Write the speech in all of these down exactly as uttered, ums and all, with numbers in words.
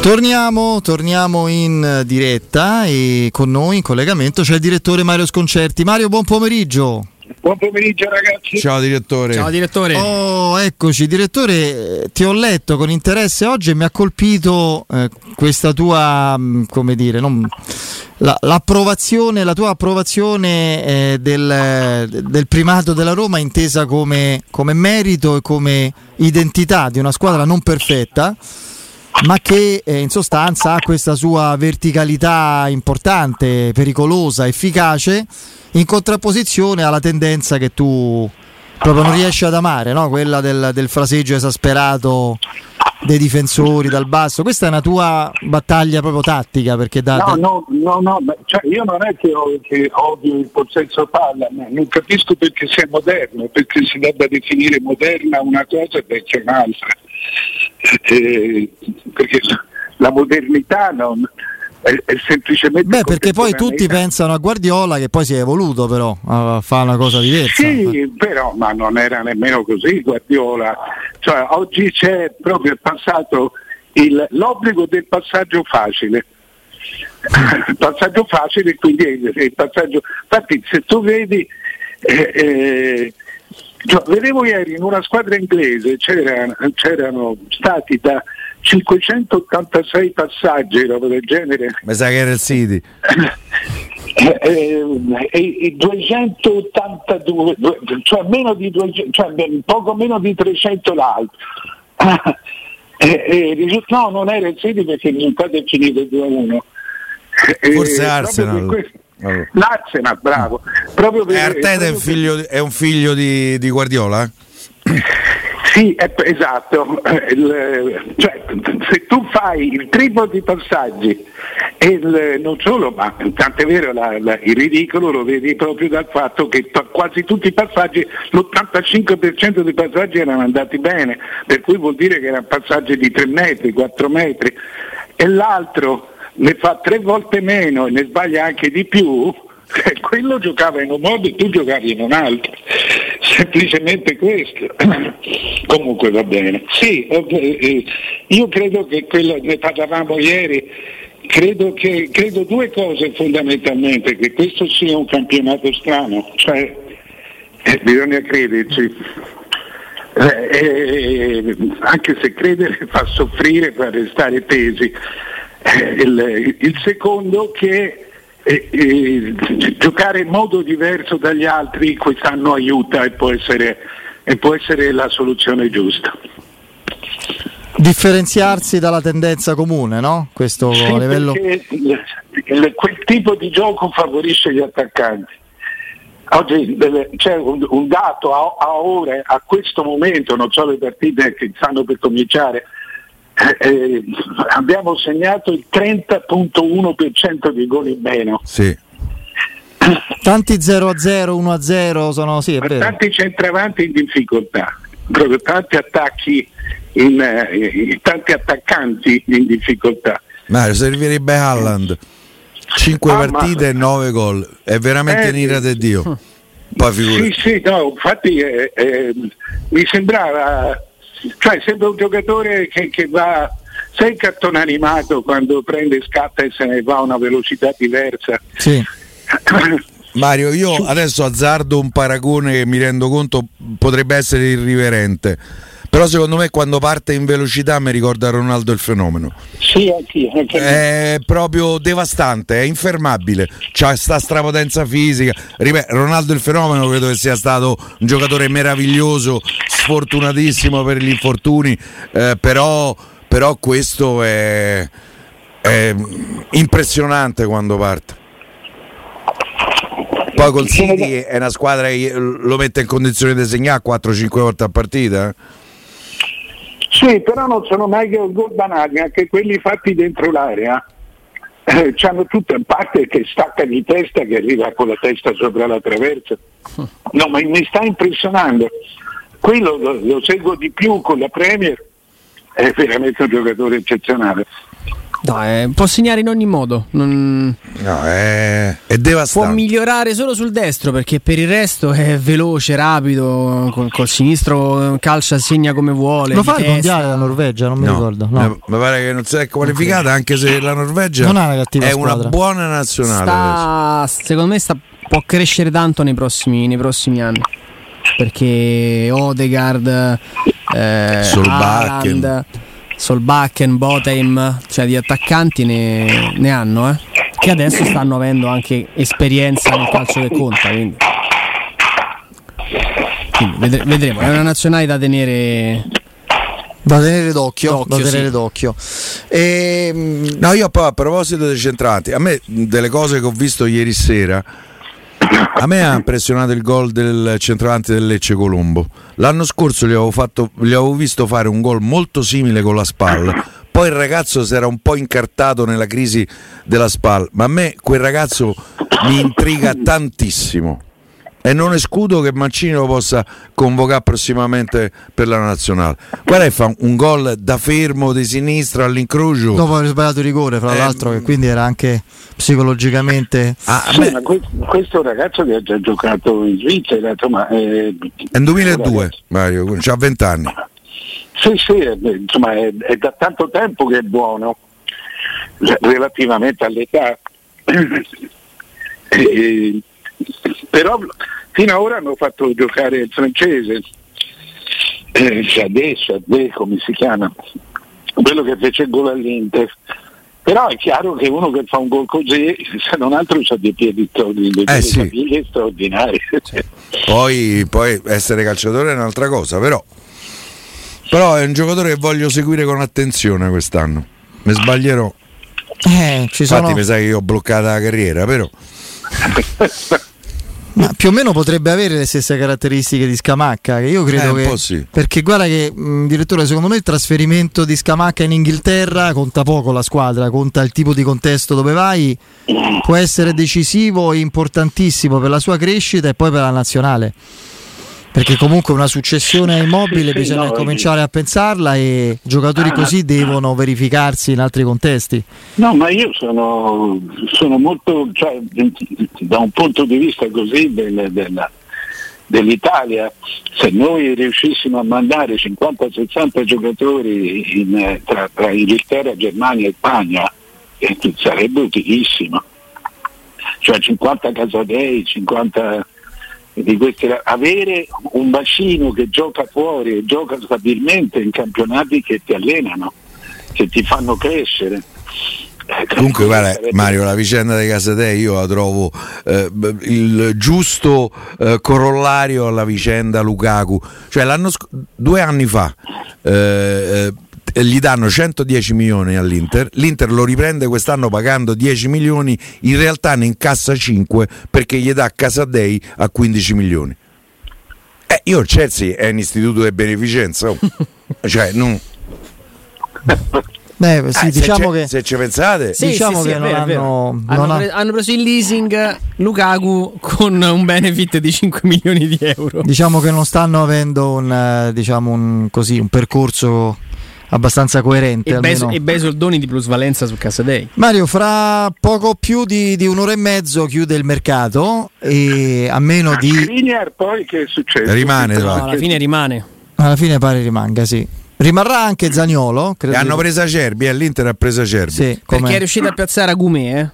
Torniamo, torniamo in diretta e con noi in collegamento c'è il direttore Mario Sconcerti. Mario, buon pomeriggio. Buon pomeriggio ragazzi. Ciao direttore. Ciao direttore. Oh, eccoci direttore, ti ho letto con interesse oggi e mi ha colpito eh, questa tua, come dire, non, la, l'approvazione, la tua approvazione eh, del, del primato della Roma intesa come, come merito e come identità di una squadra non perfetta, ma che eh, in sostanza ha questa sua verticalità importante, pericolosa, efficace, in contrapposizione alla tendenza che tu proprio non riesci ad amare, no? Quella del, del fraseggio esasperato dei difensori dal basso. Questa è una tua battaglia proprio tattica, perché da, no, da... no, no, no, cioè io non è che, ho, che odio il possesso palla, ma non capisco perché sia moderno, perché si debba definire moderna una cosa e vecchia un'altra. Eh, perché la modernità non è, è semplicemente beh perché poi tutti pensano a Guardiola, che poi si è evoluto però a fare una cosa diversa. Sì, però ma non era nemmeno così Guardiola, cioè oggi c'è proprio passato il, l'obbligo del passaggio facile. Il passaggio facile, quindi è il passaggio, infatti se tu vedi eh, eh, Cioè, vedevo ieri in una squadra inglese c'erano, c'erano stati da cinquecentottantasei passaggi, roba del genere. Mi sa che era il City. E, e, e duecentottantadue, cioè meno di duecento, cioè poco meno di trecento l'altro. E, e, no, non era il City perché il risultato è finito due a uno. Forse e, Arsenal. Allora. L'Arsenal, bravo. Proprio per, Arteta proprio è, figlio, per... è un figlio di, di Guardiola? Sì, è, esatto. Il, cioè, se tu fai il triplo di passaggi, e il, non solo, ma tant'è vero la, la, il ridicolo lo vedi proprio dal fatto che t- quasi tutti i passaggi, l'ottantacinque per cento dei passaggi erano andati bene, per cui vuol dire che erano passaggi di tre metri, quattro metri, e l'altro ne fa tre volte meno e ne sbaglia anche di più, eh, quello giocava in un modo e tu giocavi in un altro, semplicemente questo. Comunque va bene, sì, okay. Io credo che quello, ne parlavamo ieri, credo che credo due cose fondamentalmente: che questo sia un campionato strano, cioè eh, bisogna crederci. Eh, eh, anche se credere fa soffrire, fa restare tesi. Il, il secondo che eh, eh, giocare in modo diverso dagli altri quest'anno aiuta e può essere, e può essere la soluzione giusta. Differenziarsi dalla tendenza comune, no? Questo sì, livello... perché il, il, quel tipo di gioco favorisce gli attaccanti. Oggi c'è un, un dato a, a ore, a questo momento, non so le partite che stanno per cominciare. Eh, abbiamo segnato il trenta virgola uno per cento di gol in meno. Sì. Tanti zero a zero, uno a zero sono, sì, è vero. Tanti centravanti in difficoltà, proprio tanti attacchi in, eh, tanti attaccanti in difficoltà. Mario, servirebbe Haaland. cinque ah, partite e ma... nove gol. È veramente eh, l'ira di Dio. Poi figurati. Sì, sì, no, infatti eh, eh, mi sembrava, cioè sembra un giocatore che, che va, sai il cartone animato quando prende, scatta e se ne va a una velocità diversa. Sì. Mario, io adesso azzardo un paragone che mi rendo conto potrebbe essere irriverente, però secondo me quando parte in velocità mi ricorda Ronaldo il fenomeno. Sì, anch'io, anch'io. È proprio devastante, è infermabile, c'ha sta strapotenza fisica. Ripeto, Ronaldo il fenomeno credo che sia stato un giocatore meraviglioso, sfortunatissimo per gli infortuni, eh, però, però questo è, è impressionante quando parte. Poi col City è una squadra che lo mette in condizione di segnare quattro cinque volte a partita. Sì, però non sono mai che gol banali, anche quelli fatti dentro l'area. Eh, c'hanno tutta in parte che stacca di testa, che arriva con la testa sopra la traversa. No, ma mi sta impressionando. Quello lo, lo seguo di più con la Premier, è veramente un giocatore eccezionale. Dai, può segnare in ogni modo. Non... No, è... è devastante. Può migliorare solo sul destro, perché per il resto è veloce, rapido. Col, col sinistro calcia, segna come vuole. Lo fa il mondiale la Norvegia, non mi no, ricordo. No. Mi pare che non si è qualificata, okay. Anche se la Norvegia non ha una cattiva è squadra. Una buona nazionale. Sta, secondo me sta, può crescere tanto nei prossimi, nei prossimi anni. Perché Odegaard, eh, Solbakken. Haaland, Solbakken, Botheim, cioè di attaccanti ne, ne hanno, eh? Che adesso stanno avendo anche esperienza nel calcio che conta, quindi, quindi vedre, vedremo, è una nazionale da tenere da tenere d'occhio, d'occhio da tenere sì. d'occhio. E, no, io a proposito dei centranti, a me delle cose che ho visto ieri sera, a me ha impressionato il gol del centravanti del Lecce Colombo. L'anno scorso gli avevo, fatto, gli avevo visto fare un gol molto simile con la SPAL. Poi il ragazzo si era un po' incartato nella crisi della SPAL, ma a me quel ragazzo mi intriga tantissimo e non escludo che Mancini lo possa convocare prossimamente per la nazionale. Guarda che fa un gol da fermo di sinistra all'incrocio dopo aver sbagliato rigore, fra eh, l'altro, che quindi era anche psicologicamente ah, sì, beh, ma questo ragazzo che ha già giocato in Svizzera insomma, eh, nel duemiladue Mario, c'ha venti anni. Sì, sì, insomma è, è da tanto tempo che è buono relativamente all'età. E, però fino ad ora hanno fatto giocare il francese Casadei, eh, come si chiama, quello che fece il gol all'Inter. Però è chiaro che uno che fa un gol così, se non altro ha dei piedi straordinari, eh sì. straordinari. Sì. Poi, poi essere calciatore è un'altra cosa, però però è un giocatore che voglio seguire con attenzione quest'anno. Mi sbaglierò, eh, ci infatti sono... mi sa che io ho bloccato la carriera, però ma più o meno potrebbe avere le stesse caratteristiche di Scamacca, che io credo eh, che sì. Perché guarda che mh, direttore, secondo me il trasferimento di Scamacca in Inghilterra conta poco, la squadra conta il tipo di contesto dove vai, può essere decisivo e importantissimo per la sua crescita e poi per la nazionale, perché comunque una successione immobile sì, bisogna no, cominciare a pensarla e giocatori ah, così devono verificarsi in altri contesti. No, ma io sono, sono molto, cioè, da un punto di vista così del, del, dell'Italia, se noi riuscissimo a mandare cinquanta sessanta giocatori in, tra, tra Inghilterra, Germania e Spagna, eh, sarebbe utilissimo, cioè cinquanta Casadei, cinquanta di questi, avere un bacino che gioca fuori e gioca stabilmente in campionati che ti allenano, che ti fanno crescere. Comunque guarda Mario, la vicenda di Casadei io la trovo eh, il giusto eh, corollario alla vicenda Lukaku, cioè l'anno sc- due anni fa eh, eh, gli danno centodieci milioni all'Inter, l'Inter lo riprende quest'anno pagando dieci milioni, in realtà ne incassa cinque perché gli dà Casadei a quindici milioni. Eh, io il Chelsea è un istituto di beneficenza, oh. Cioè non beh, sì, eh, diciamo se, che, se ci pensate sì, diciamo sì, che sì, non, vero, hanno, hanno, non pre- hanno preso in leasing Lukaku con un benefit di cinque milioni di euro. Diciamo che non stanno avendo un, diciamo un, così, un percorso abbastanza coerente e, beso, e bei soldoni di plusvalenza su Casadei. Mario, fra poco più di, di un'ora e mezzo chiude il mercato e a meno di Skriniar poi che succede? Rimane no, alla fine rimane alla fine pare rimanga, sì. Rimarrà anche Zaniolo, credo. Hanno preso Cerbi, eh, l'Inter ha preso Cerbi. Sì, perché è riuscito a piazzare Agumè, eh?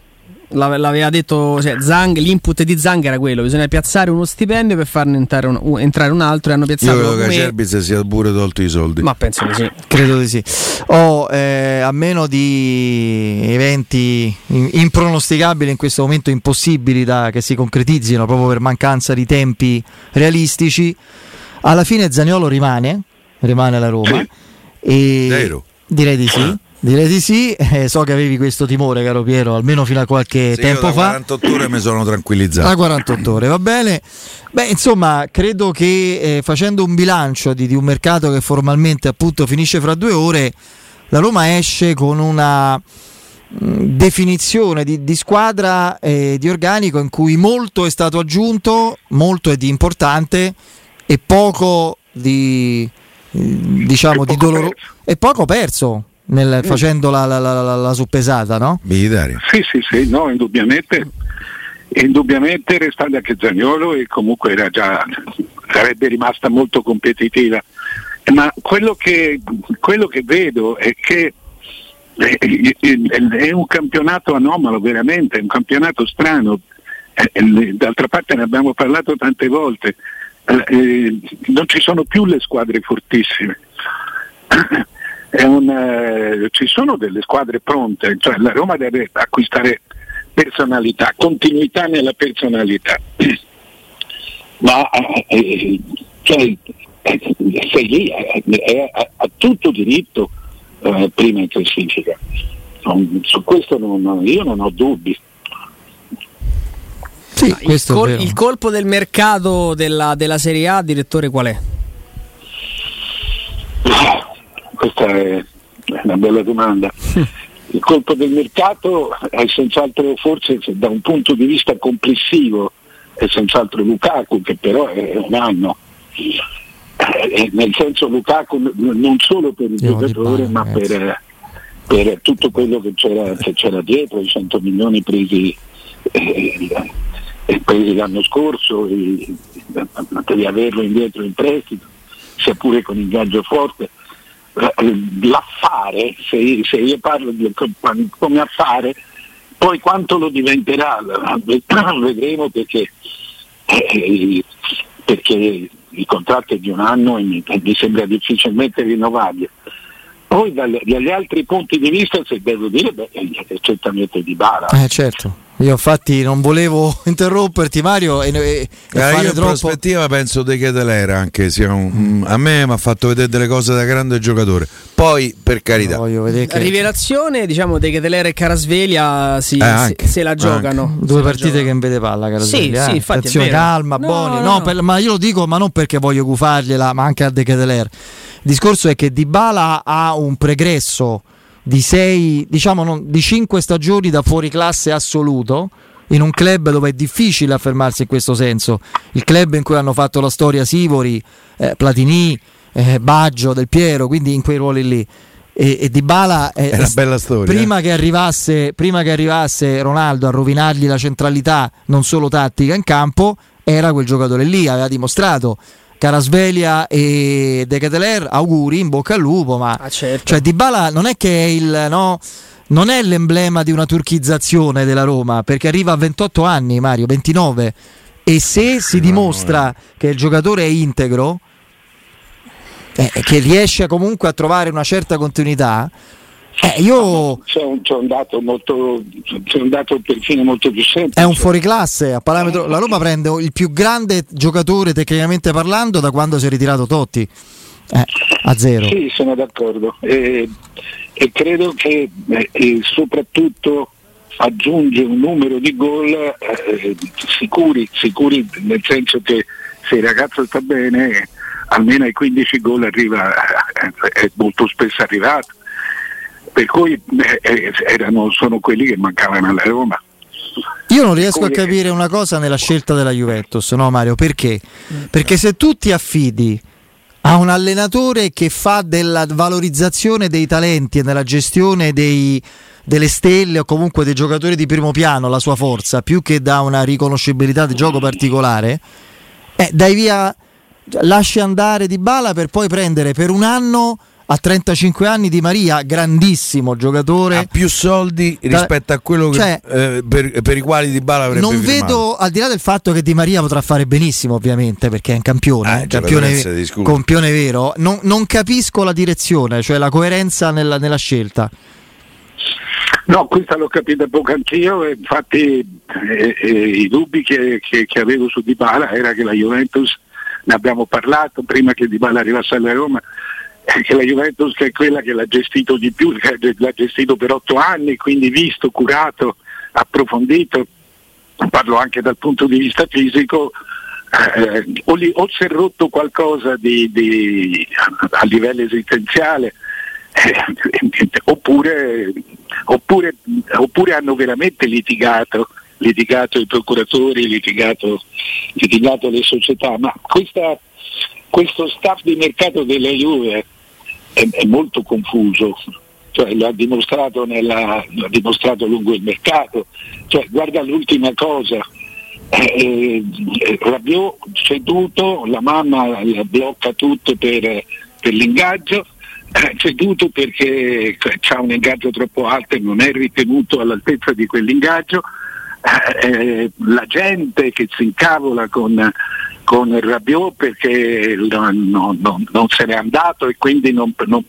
L'aveva detto, cioè, Zang, l'input di Zang era quello, bisogna piazzare uno stipendio per farne entrare un, entrare un altro e hanno piazzato. Io credo Agumè. Che Cerbi si sia pure tolto i soldi. Ma penso di sì. Credo di sì. Oh, eh, a meno di eventi impronosticabili, in questo momento impossibili da, che si concretizzino proprio per mancanza di tempi realistici, alla fine Zaniolo rimane. Rimane la Roma e Zero. direi di sì, direi di sì. Eh, so che avevi questo timore, caro Piero, almeno fino a qualche sì, tempo io da fa. quarantotto ore mi sono tranquillizzato. Da quarantotto ore, va bene. Beh, insomma, credo che eh, facendo un bilancio di, di un mercato che formalmente appunto finisce fra due ore, la Roma esce con una definizione di, di squadra e eh, di organico in cui molto è stato aggiunto, molto è di importante e poco di diciamo e di dolore e poco perso, nel, facendo la, la, la, la, la suppesata, no? Militari. Sì, sì, sì, no, indubbiamente, indubbiamente restando anche Zaniolo, e comunque era già, sarebbe rimasta molto competitiva. Ma quello che, quello che vedo è che è un campionato anomalo, veramente, è un campionato strano. D'altra parte ne abbiamo parlato tante volte, non ci sono più le squadre fortissime, è una... ci sono delle squadre pronte, cioè la Roma deve acquistare personalità, continuità nella personalità, ma cioè, sei lì, ha tutto diritto eh, prima in classifica, su questo non, io non ho dubbi. Sì, no, il, col- il colpo del mercato della, della Serie A, direttore, qual è? Questa è una bella domanda. Il colpo del mercato è senz'altro, forse da un punto di vista complessivo, è senz'altro Lukaku, che però è un anno. E nel senso Lukaku non solo per il Io giocatore, ma per, per tutto quello che c'era, che c'era dietro, i cento milioni presi... Eh, e presi l'anno scorso, e devi averlo indietro in prestito, sia pure con ingaggio forte. L'affare, se, se io parlo di come affare, poi quanto lo diventerà vedremo, perché, eh, perché il contratto è di un anno e mi, mi sembra difficilmente rinnovabile. Poi dal, dagli altri punti di vista, se devo dire, beh, è certamente Dybala. Eh certo. Io infatti non volevo interromperti, Mario, e, e eh, io in troppo... prospettiva penso De Ketelera, anche sia un, mm, a me mi ha fatto vedere delle cose da grande giocatore. Poi, per carità, che... la rivelazione, diciamo, De Ketelera e Carasveglia si, eh, anche, se, se la giocano anche. Due se partite che in vede palla Carasveglia, sì, eh. sì, infatti è vero. Calma, no, Boni, no, no, no. Per, ma io lo dico, ma non perché voglio gufargliela, ma anche a De Ketelera. Il discorso è che Dybala ha un pregresso di sei, diciamo non, di cinque stagioni da fuoriclasse assoluto in un club dove è difficile affermarsi in questo senso, il club in cui hanno fatto la storia Sivori, eh, Platini, eh, Baggio, Del Piero, quindi in quei ruoli lì, e, e Dybala è, è una bella storia. Prima che arrivasse, prima che arrivasse Ronaldo a rovinargli la centralità non solo tattica in campo, era quel giocatore lì, aveva dimostrato. Carasveglia e De Keteler, auguri, in bocca al lupo, ma ah, certo. Cioè Dybala non è che è il no, non è l'emblema di una turchizzazione della Roma, perché arriva a ventotto anni, Mario, ventinove, e se si no, dimostra no, eh. che il giocatore è integro, eh, che riesce comunque a trovare una certa continuità, eh, io c'è un, c'è un dato molto c'è un dato perfino molto più semplice, è un fuoriclasse a parametro. La Roma prende il più grande giocatore tecnicamente parlando da quando si è ritirato Totti, eh, a zero. Sì, sono d'accordo, e, e credo che e soprattutto aggiunge un numero di gol eh, sicuri sicuri nel senso che se il ragazzo sta bene almeno ai quindici gol arriva, è molto spesso arrivato. Per cui eh, erano, sono quelli che mancavano alla Roma. Io non riesco a capire una cosa nella scelta della Juventus, no Mario? Perché? Perché se tu ti affidi a un allenatore che fa della valorizzazione dei talenti e della gestione dei, delle stelle o comunque dei giocatori di primo piano la sua forza, più che da una riconoscibilità di gioco particolare, eh, dai via, lasci andare Dybala per poi prendere per un anno... a trentacinque anni Di Maria, grandissimo giocatore, ha più soldi rispetto a quello che, cioè, eh, per, per i quali Dybala avrebbe non firmato. Vedo, al di là del fatto che Di Maria potrà fare benissimo ovviamente perché è un campione, ah, un campione, campione vero, non, non capisco la direzione, cioè la coerenza nella, nella scelta. No, questa l'ho capita poco anch'io, e infatti eh, eh, i dubbi che, che, che avevo su Dybala era che la Juventus, ne abbiamo parlato prima che Dybala arrivasse alla Roma, che la Juventus che è quella che l'ha gestito di più, l'ha gestito per otto anni, quindi visto, curato, approfondito, parlo anche dal punto di vista fisico, eh, o, li, o si è rotto qualcosa di, di, a livello esistenziale, eh, oppure, oppure, oppure hanno veramente litigato, litigato i procuratori, litigato, litigato le società, ma questa... questo staff di mercato della Juve è, è molto confuso, cioè lo ha dimostrato, nella, lo ha dimostrato lungo il mercato, cioè guarda l'ultima cosa, eh, eh, Rabiot ceduto, la mamma blocca tutto per, per l'ingaggio, eh, ceduto perché ha un ingaggio troppo alto e non è ritenuto all'altezza di quell'ingaggio, eh, la gente che si incavola con con il Rabiot perché non, non, non, non se n'è andato e quindi non, non,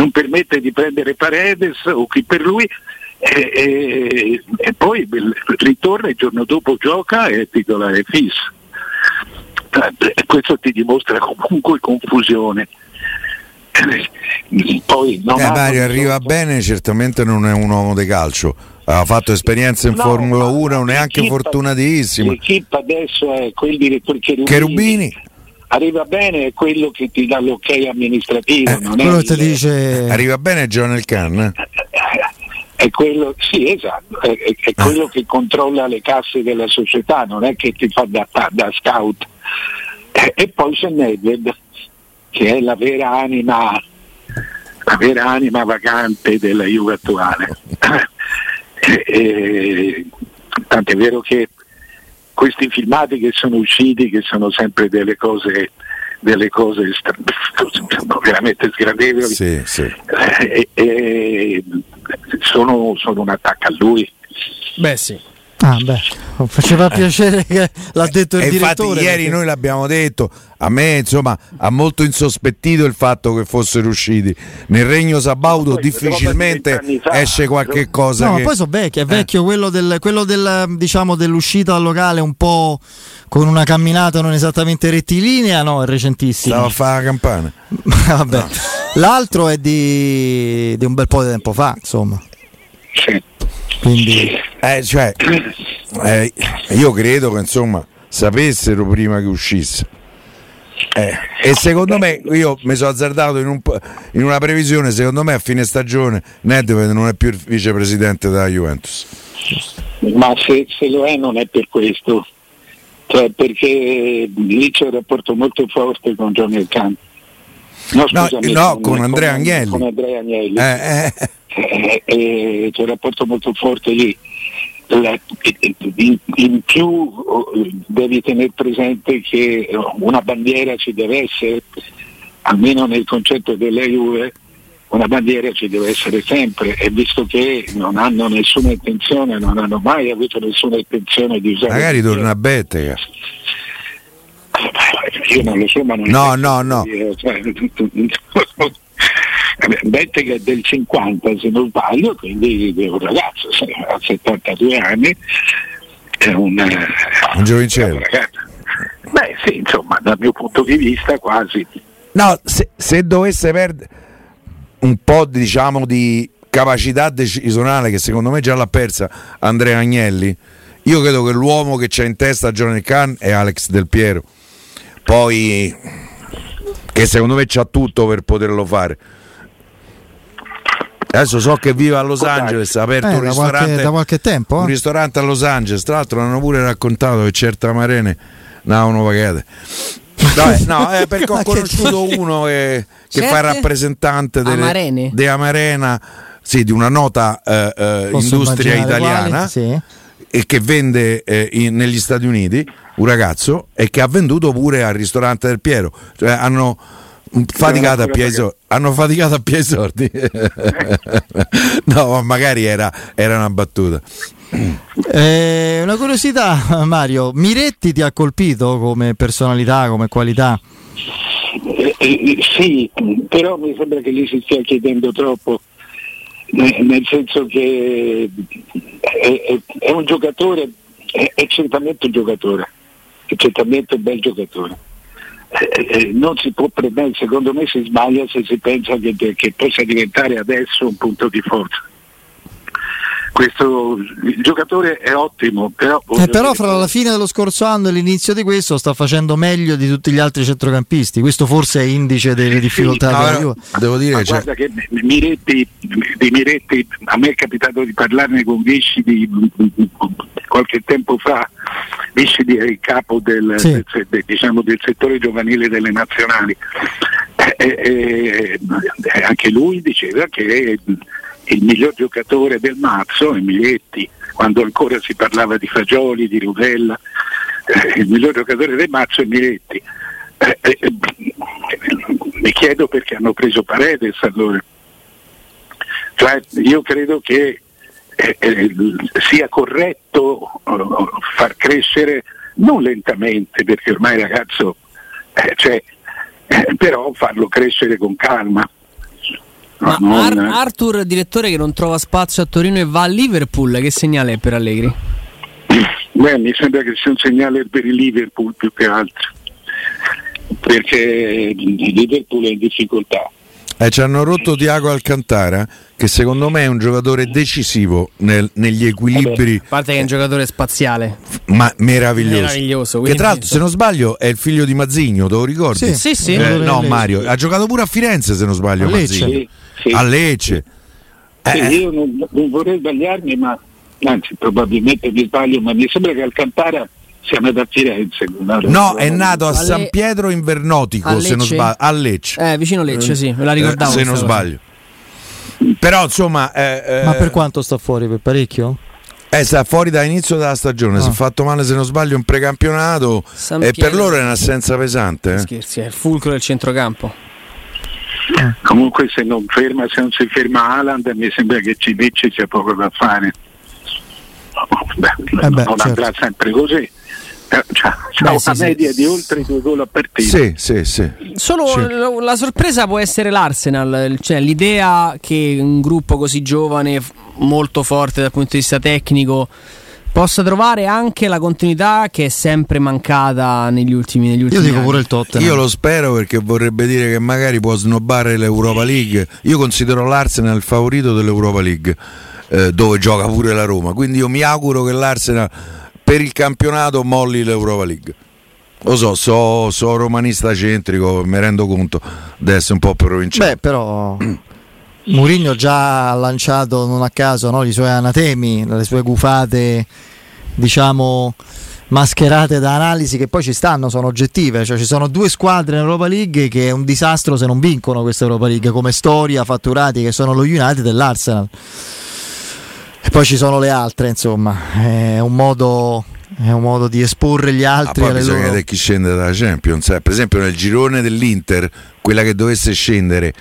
non permette di prendere Paredes o chi per lui, e, e, e poi ritorna il giorno dopo, gioca e titolare fisso. Questo ti dimostra comunque confusione. Poi non eh, Mario arriva tutto. Bene, certamente non è un uomo di calcio, ha fatto esperienza in no, Formula uno, non è anche fortunatissimo. L'equipe adesso è quel direttore Cherubini, arriva bene, è quello che ti dà l'ok amministrativo, eh, non quello è che ti dice arriva bene John Elkann, è quello, sì esatto, è, è quello ah. che controlla le casse della società, non è che ti fa da, da scout. E, e poi c'è Nedved, che è la vera anima, la vera anima vagante della Juve attuale. e, e, tant'è vero che questi filmati che sono usciti, che sono sempre delle cose, delle cose stra- veramente sgradevoli, sì, sì. E, e, sono, sono un attacco a lui. Beh sì. Ah, beh, faceva piacere che l'ha detto il e direttore. Infatti ieri perché... noi l'abbiamo detto, a me insomma ha molto insospettito il fatto che fossero usciti nel Regno Sabaudo, difficilmente esce qualche cosa. No, che... poi so vecchio, è vecchio eh. quello, del, quello del, diciamo, dell'uscita al locale un po' con una camminata non esattamente rettilinea, no, è recentissimo. Stava a fare la campana. Vabbè. No. L'altro è di, di un bel po' di tempo fa, insomma. Sì. Quindi eh, cioè, eh, io credo che insomma sapessero prima che uscisse, eh, e secondo me io mi sono azzardato in, un, in una previsione, secondo me a fine stagione Nedved non è più il vicepresidente della Juventus, ma se, se lo è non è per questo, cioè perché lì c'è un rapporto molto forte con John Elkann. No, scusami, no, no, con, con Andrea Agnelli, con Andrea Agnelli. Eh, eh. Eh, eh, c'è un rapporto molto forte lì. La, in, in più devi tenere presente che una bandiera ci deve essere, almeno nel concetto della Juve, una bandiera ci deve essere sempre, e visto che non hanno nessuna intenzione, non hanno mai avuto nessuna intenzione di usare. Magari torna a Bettega. Io non lo so, ma non no, no, no. Bettega è del cinquanta se non sbaglio, quindi è un ragazzo, ha settantadue anni, è un, un giovincello. Beh sì, insomma, dal mio punto di vista quasi. No, se, se dovesse perdere un po', diciamo, di capacità decisionale, che secondo me già l'ha persa Andrea Agnelli, io credo che l'uomo che c'è in testa a John Elkann è Alex Del Piero, poi che secondo me c'ha tutto per poterlo fare. Adesso so che vive a Los Angeles, ha aperto eh, un ristorante da qualche, da qualche tempo, eh? Un ristorante a Los Angeles, tra l'altro l'hanno pure raccontato che certe amarene ne avevano pagate. No, no, eh, perché ho conosciuto uno che, che fa il rappresentante delle, de Amarena, sì, di una nota eh, eh, industria italiana. Quale, sì. E che vende eh, in, negli Stati Uniti, un ragazzo, e che ha venduto pure al ristorante Del Piero, cioè hanno faticato a pie esordi, hanno faticato a pie esordi. No, ma magari era, era una battuta. Eh, una curiosità, Mario, Miretti ti ha colpito come personalità, come qualità? Eh, eh, sì, però mi sembra che lì si stia chiedendo troppo. Nel senso che è, è, è un giocatore, è, è certamente un giocatore, è certamente un bel giocatore. Eh, eh, non si può prendere, secondo me si sbaglia se si pensa che, che possa diventare adesso un punto di forza. Questo, il giocatore è ottimo, però, eh, però fra la fine dello scorso anno e l'inizio di questo sta facendo meglio di tutti gli altri centrocampisti. Questo forse è indice delle difficoltà, sì, della Juve. Devo dire, cioè... guarda che Miretti, di Miretti a me è capitato di parlarne con Viscidi qualche tempo fa. Viscidi è il capo del, sì. del, diciamo, del settore giovanile delle nazionali. eh, eh, anche lui diceva che il miglior giocatore del mazzo è Miretti, quando ancora si parlava di Fagioli, di Rubella, eh, il miglior giocatore del mazzo è Miretti. Eh, eh, eh, mi chiedo perché hanno preso Paredes allora. Cioè, io credo che eh, eh, sia corretto eh, far crescere, non lentamente perché ormai il ragazzo eh, cioè, eh, però farlo crescere con calma. Ma non... Ar- Arthur, direttore che non trova spazio a Torino e va a Liverpool, che segnale è per Allegri? Beh, mi sembra che sia un segnale per il Liverpool più che altro, perché il Liverpool è in difficoltà. Eh, ci hanno rotto Thiago Alcântara, che secondo me è un giocatore decisivo nel, negli equilibri. Vabbè, a parte che è un giocatore spaziale, ma meraviglioso, meraviglioso che tra l'altro, se non sbaglio, è il figlio di Mazinho, te lo ricordi? Sì, sì, sì. Eh, no, Mario ha giocato pure a Firenze, se non sbaglio, a Lecce, sì, sì. A Lecce. Sì, eh. Io non, non vorrei sbagliarmi, ma anzi probabilmente mi sbaglio, ma mi sembra che Alcântara siamo da Firenze. No, è nato a Alle... San Pietro Invernotico, se non sbaglio, a Lecce. Eh, vicino Lecce, sì, me la ricordavo. Eh, se non sbaglio. Cosa. Però insomma, eh, eh... ma per quanto sta fuori? Per parecchio? Eh, sta fuori da inizio della stagione, ah. Si è fatto male, se non sbaglio, in precampionato e per loro è un'assenza pesante. Eh? Scherzi, è il fulcro del centrocampo. Eh. Comunque se non ferma, se non si ferma Haaland, mi sembra che ci dice c'è poco da fare. Beh, eh beh, non certo. Andrà sempre così. C'ha, c'ha Beh, una sì, media sì. di oltre due gol a partita. Sì, sì, sì. Solo sì. La sorpresa può essere l'Arsenal, cioè l'idea che un gruppo così giovane, molto forte dal punto di vista tecnico, possa trovare anche la continuità che è sempre mancata negli ultimi, negli ultimi io dico anni. Pure il Tottenham. Io lo spero, perché vorrebbe dire che magari può snobbare l'Europa League. Io considero l'Arsenal il favorito dell'Europa League, eh, dove gioca pure la Roma, quindi io mi auguro che l'Arsenal per il campionato molli l'Europa League. Lo so, so, so romanista centrico, mi rendo conto di essere un po' provinciale. Beh, però Mourinho già ha lanciato non a caso, no, i suoi anatemi, le sue gufate, diciamo, mascherate da analisi che poi ci stanno, sono oggettive. Cioè, ci sono due squadre in Europa League che è un disastro se non vincono questa Europa League, come storia, fatturati, che sono lo United e l'Arsenal. E poi ci sono le altre, insomma, è un modo, è un modo di esporre gli altri. Ah, poi alle bisogna loro... vedere chi scende dalla Champions. Per esempio nel girone dell'Inter, quella che dovesse scendere,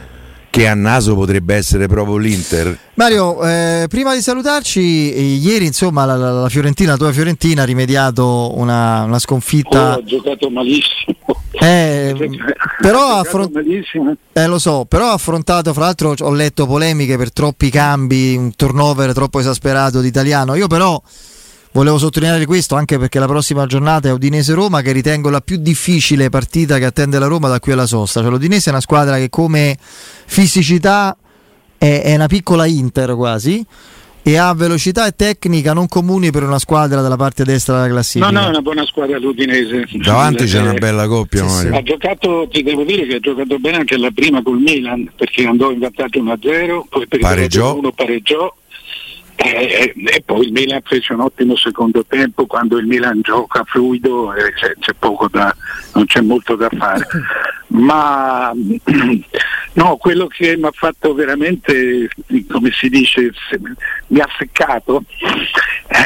che a naso potrebbe essere proprio l'Inter. Mario, eh, prima di salutarci, ieri insomma la, la, la Fiorentina, la tua Fiorentina ha rimediato una, una sconfitta. Oh, ha giocato malissimo. Eh, però affront- eh, lo so, però ha affrontato, fra l'altro ho letto polemiche per troppi cambi, un turnover troppo esasperato di Italiano. Io però volevo sottolineare questo, anche perché la prossima giornata è Udinese-Roma, che ritengo la più difficile partita che attende la Roma da qui alla sosta. Cioè, l'Udinese è una squadra che come fisicità è, è una piccola Inter quasi, e ha velocità e tecnica non comuni per una squadra dalla parte destra della classifica. No, no, è una buona squadra l'Udinese. Davanti c'è una bella coppia, sì, Mario. Sì. Ha giocato, ti devo dire che ha giocato bene anche la prima col Milan, perché andò in vantaggio uno a zero, poi per pareggiò. uno pareggiò eh, e poi il Milan fece un ottimo secondo tempo. Quando il Milan gioca fluido eh, c'è, c'è poco da, non c'è molto da fare. Ma no, quello che mi ha fatto veramente, come si dice, mi ha seccato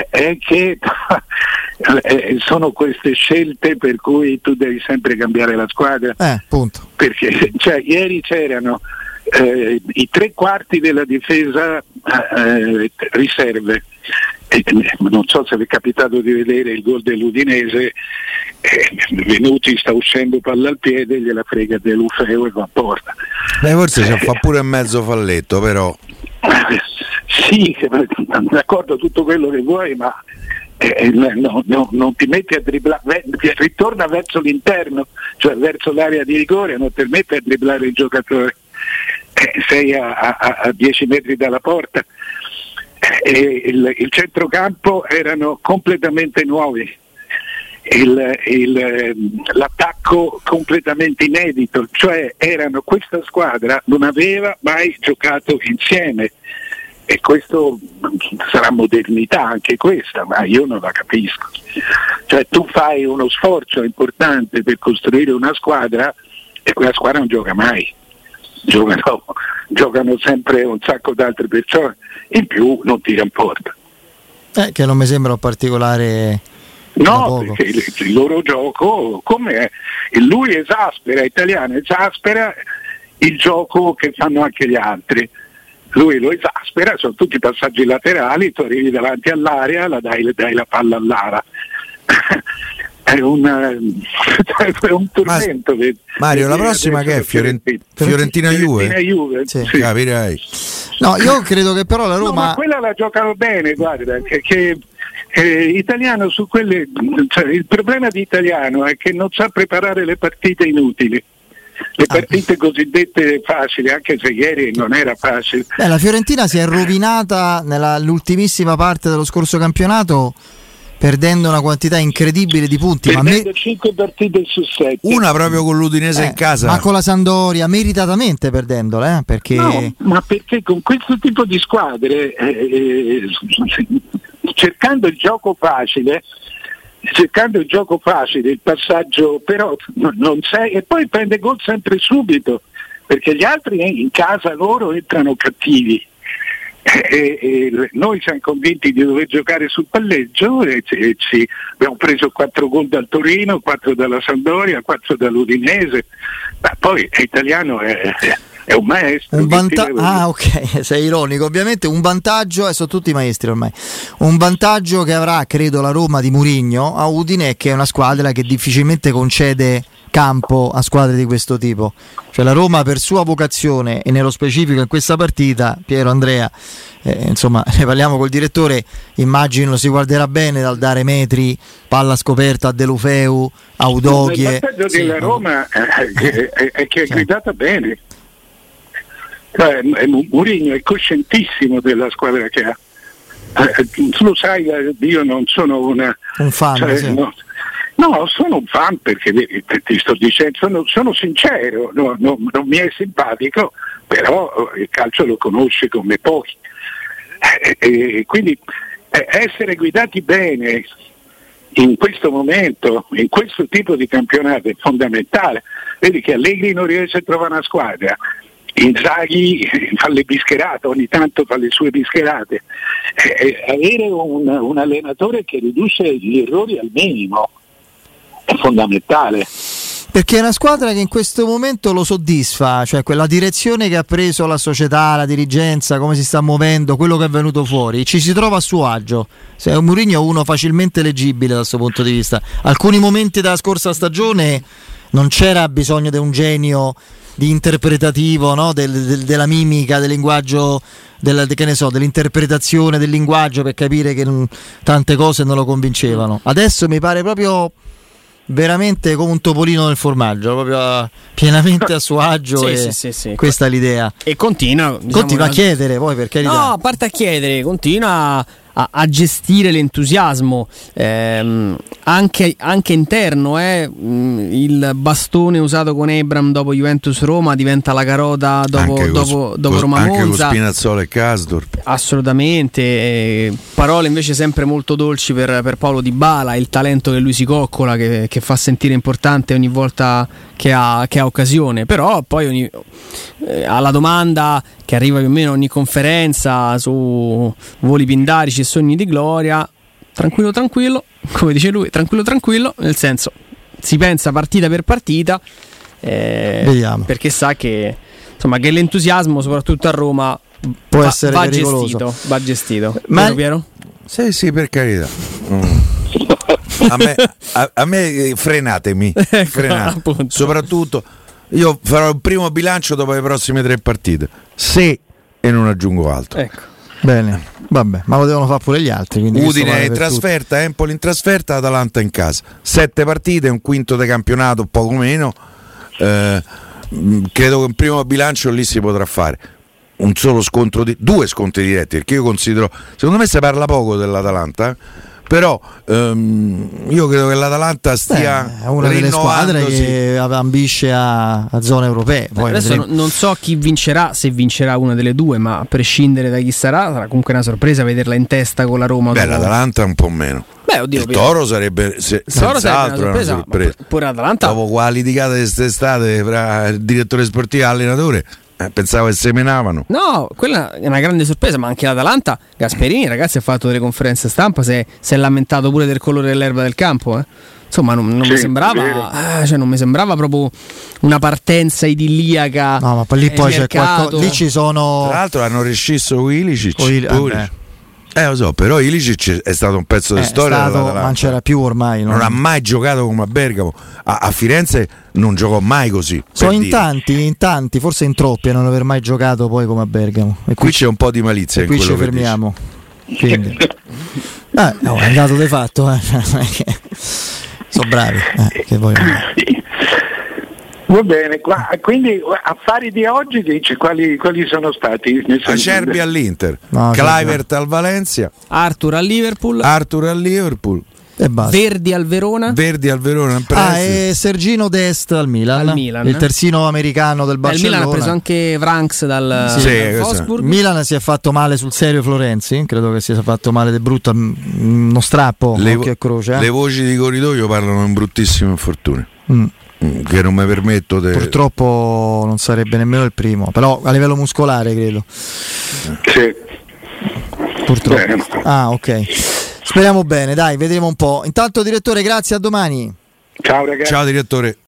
è che sono queste scelte per cui tu devi sempre cambiare la squadra, eh, punto. Perché cioè, ieri c'erano eh, i tre quarti della difesa eh, riserve. Eh, non so se vi è capitato di vedere il gol dell'Udinese, eh, Venuti sta uscendo palla al piede, gliela frega Deulofeu e va a porta. Beh, forse eh, ci fa pure mezzo falletto, però eh, sì, d'accordo, tutto quello che vuoi, ma eh, no, no, non ti metti a dribblare, ritorna verso l'interno, cioè verso l'area di rigore, non ti metti a dribblare il giocatore, eh, sei a, a, a dieci metri dalla porta. E il, il centrocampo erano completamente nuovi, il, il, l'attacco completamente inedito, cioè erano, questa squadra non aveva mai giocato insieme, e questo sarà modernità anche questa, ma io non la capisco. Cioè tu fai uno sforzo importante per costruire una squadra e quella squadra non gioca mai, giocano, giocano sempre un sacco di altre persone, in più non ti comporta. Eh, che non mi sembra particolare. No, perché il, il loro gioco, come lui esaspera, italiano esaspera il gioco che fanno anche gli altri, lui lo esaspera, sono tutti passaggi laterali, tu arrivi davanti all'area, la dai, dai la palla all'ara. È un, è un tormento. Ma, Mario, la prossima che è Fiorent- Fiorentina Juve, Juve sì. Sì. Capirai. No, io credo che però la Roma, no, ma quella la giocano bene, guarda, che, che eh, italiano su quelle, cioè, il problema di italiano è che non sa preparare le partite inutili. Le partite ah. cosiddette facili, anche se ieri non era facile. Beh, la Fiorentina si è rovinata nell'ultimissima parte dello scorso campionato, perdendo una quantità incredibile di punti, perdendo ma me... cinque partite su sette, una proprio con l'Udinese eh, in casa, ma con la Sampdoria meritatamente perdendola, eh, perché no, ma perché con questo tipo di squadre eh, eh, cercando il gioco facile cercando il gioco facile il passaggio, però non sei, e poi prende gol sempre subito, perché gli altri eh, in casa loro entrano cattivi. E, e, noi siamo convinti di dover giocare sul palleggio e, e ci, abbiamo preso quattro gol dal Torino, quattro dalla Sampdoria, quattro dall'Udinese, ma poi è italiano, è, è un maestro. Un vanta- ah ok, sei ironico, ovviamente un vantaggio, e sono tutti maestri ormai, un vantaggio che avrà credo la Roma di Mourinho a Udine, che è una squadra che difficilmente concede campo a squadre di questo tipo, cioè la Roma per sua vocazione, e nello specifico in questa partita, Piero, Andrea, eh, insomma ne parliamo col direttore, immagino si guarderà bene dal dare metri, palla scoperta a De Lufeu, a Udogie. Il vantaggio sì, della Roma eh, è, è che è guidata bene, cioè, Mourinho è coscientissimo della squadra che ha, eh, tu lo sai, io non sono una un fan, cioè, sì. no, No, sono un fan, perché ti sto dicendo, sono, sono sincero, no, no, non mi è simpatico, però il calcio lo conosce come pochi. E, e, quindi essere guidati bene in questo momento, in questo tipo di campionato, è fondamentale. Vedi che Allegri non riesce a trovare una squadra, Inzaghi fa le bischerate, ogni tanto fa le sue bischerate. E, avere un, un allenatore che riduce gli errori al minimo è fondamentale, perché è una squadra che in questo momento lo soddisfa, cioè quella direzione che ha preso la società, la dirigenza, come si sta muovendo, quello che è venuto fuori, ci si trova a suo agio. Se è un Mourinho, uno facilmente leggibile dal suo punto di vista. Alcuni momenti della scorsa stagione non c'era bisogno di un genio di interpretativo, no? del, del, della mimica, del linguaggio, della, che ne so, dell'interpretazione del linguaggio, per capire che n- tante cose non lo convincevano. Adesso mi pare proprio veramente come un topolino nel formaggio, proprio pienamente a suo agio. Sì, e sì, sì, sì. Questa è l'idea. E continua diciamo, continua a chiedere, poi per carità. No, a parte a chiedere, continua a, a gestire l'entusiasmo ehm, anche, anche interno. Eh. Il bastone usato con Ebram dopo Juventus Roma diventa la carota dopo, anche dopo, dopo cos, Roma Monza. Anche con Spinazzola e Kasdorp. Assolutamente. Eh, parole invece sempre molto dolci per, per Paolo Dybala, il talento che lui si coccola, che, che fa sentire importante ogni volta che ha, che ha occasione. Però poi ogni, eh, alla domanda che arriva più o meno ogni conferenza su voli pindarici e sogni di gloria, tranquillo tranquillo, come dice lui, tranquillo tranquillo, nel senso si pensa partita per partita, eh, vediamo, perché sa che insomma che l'entusiasmo soprattutto a Roma può va, essere va gestito, va gestito. Ma Piero? Sì, sì, per carità. Mm. A me, a, a me frenatemi, ecco, frenate. Soprattutto io farò il primo bilancio dopo le prossime tre partite, se e non aggiungo altro. Ecco. Bene, vabbè, ma lo devono fare pure gli altri. Udine vale in trasferta, tutti. Empoli in trasferta, Atalanta in casa. Sette partite, un quinto di campionato, poco meno. Eh, credo che un primo bilancio lì si potrà fare. Un solo scontro, di, due scontri diretti, perché io considero, secondo me si parla poco dell'Atalanta. Eh? però ehm, io credo che l'Atalanta stia eh, una delle squadre che ambisce a, a zone europee. Poi adesso vedremo. Non so chi vincerà, se vincerà una delle due, ma a prescindere da chi sarà, sarà comunque una sorpresa vederla in testa con la Roma. Beh, l'Atalanta un po' meno. Beh, oddio, il Toro sarebbe se, il Toro senz'altro sarebbe una sorpresa, una sorpresa. Ma pure l'Atalanta, dopo qua litigata quest'estate fra il direttore sportivo e l'allenatore, eh, pensavo che seminavano. No, quella è una grande sorpresa, ma anche l'Atalanta, Gasperini, ragazzi, ha fatto delle conferenze stampa, si è, si è lamentato pure del colore dell'erba del campo, eh. Insomma, non, non sì, mi sembrava, eh, cioè non mi sembrava proprio una partenza idilliaca. No, ma lì poi c'è qualcosa, lì ci sono. Tra l'altro hanno rescisso Ilicic. Il... Eh, lo so, però Ilicic è stato un pezzo di eh, storia dell'Atalanta. Non c'era più ormai. Non, non ha mai giocato come a Bergamo. A, a Firenze non giocò mai così. Sono in dire. tanti, in tanti, forse in troppi a non aver mai giocato poi come a Bergamo. E qui, qui c'è un po' di malizia. E in qui ci fermiamo. Quindi. Ah, no, è andato di fatto. Eh. Sono bravi. Eh, che voglio... Va bene, qua, quindi affari di oggi dice quali, quali sono stati? Cerbi all'Inter, no, Kluivert al Valencia, Arthur al Liverpool, Arthur al Liverpool. E basta. Verdi al Verona, Verdi al Verona, ah, e Sergino Dest al Milan, al Milan, il terzino americano del Barcellona. Il Milan ha preso anche Vranks dal, sì, dal Wolfsburg. Milan si è fatto male sul serio Florenzi, credo che si sia fatto male di brutto, uno strappo, le, vo- e croce, eh. le voci di corridoio parlano di un bruttissimo infortunio. Mm. Che non mi permetto de... Purtroppo non sarebbe nemmeno il primo, però a livello muscolare credo. Sì. Purtroppo. Bene. Ah, ok. Speriamo bene, dai, vedremo un po'. Intanto direttore, grazie, a domani. Ciao ragazzi. Ciao direttore.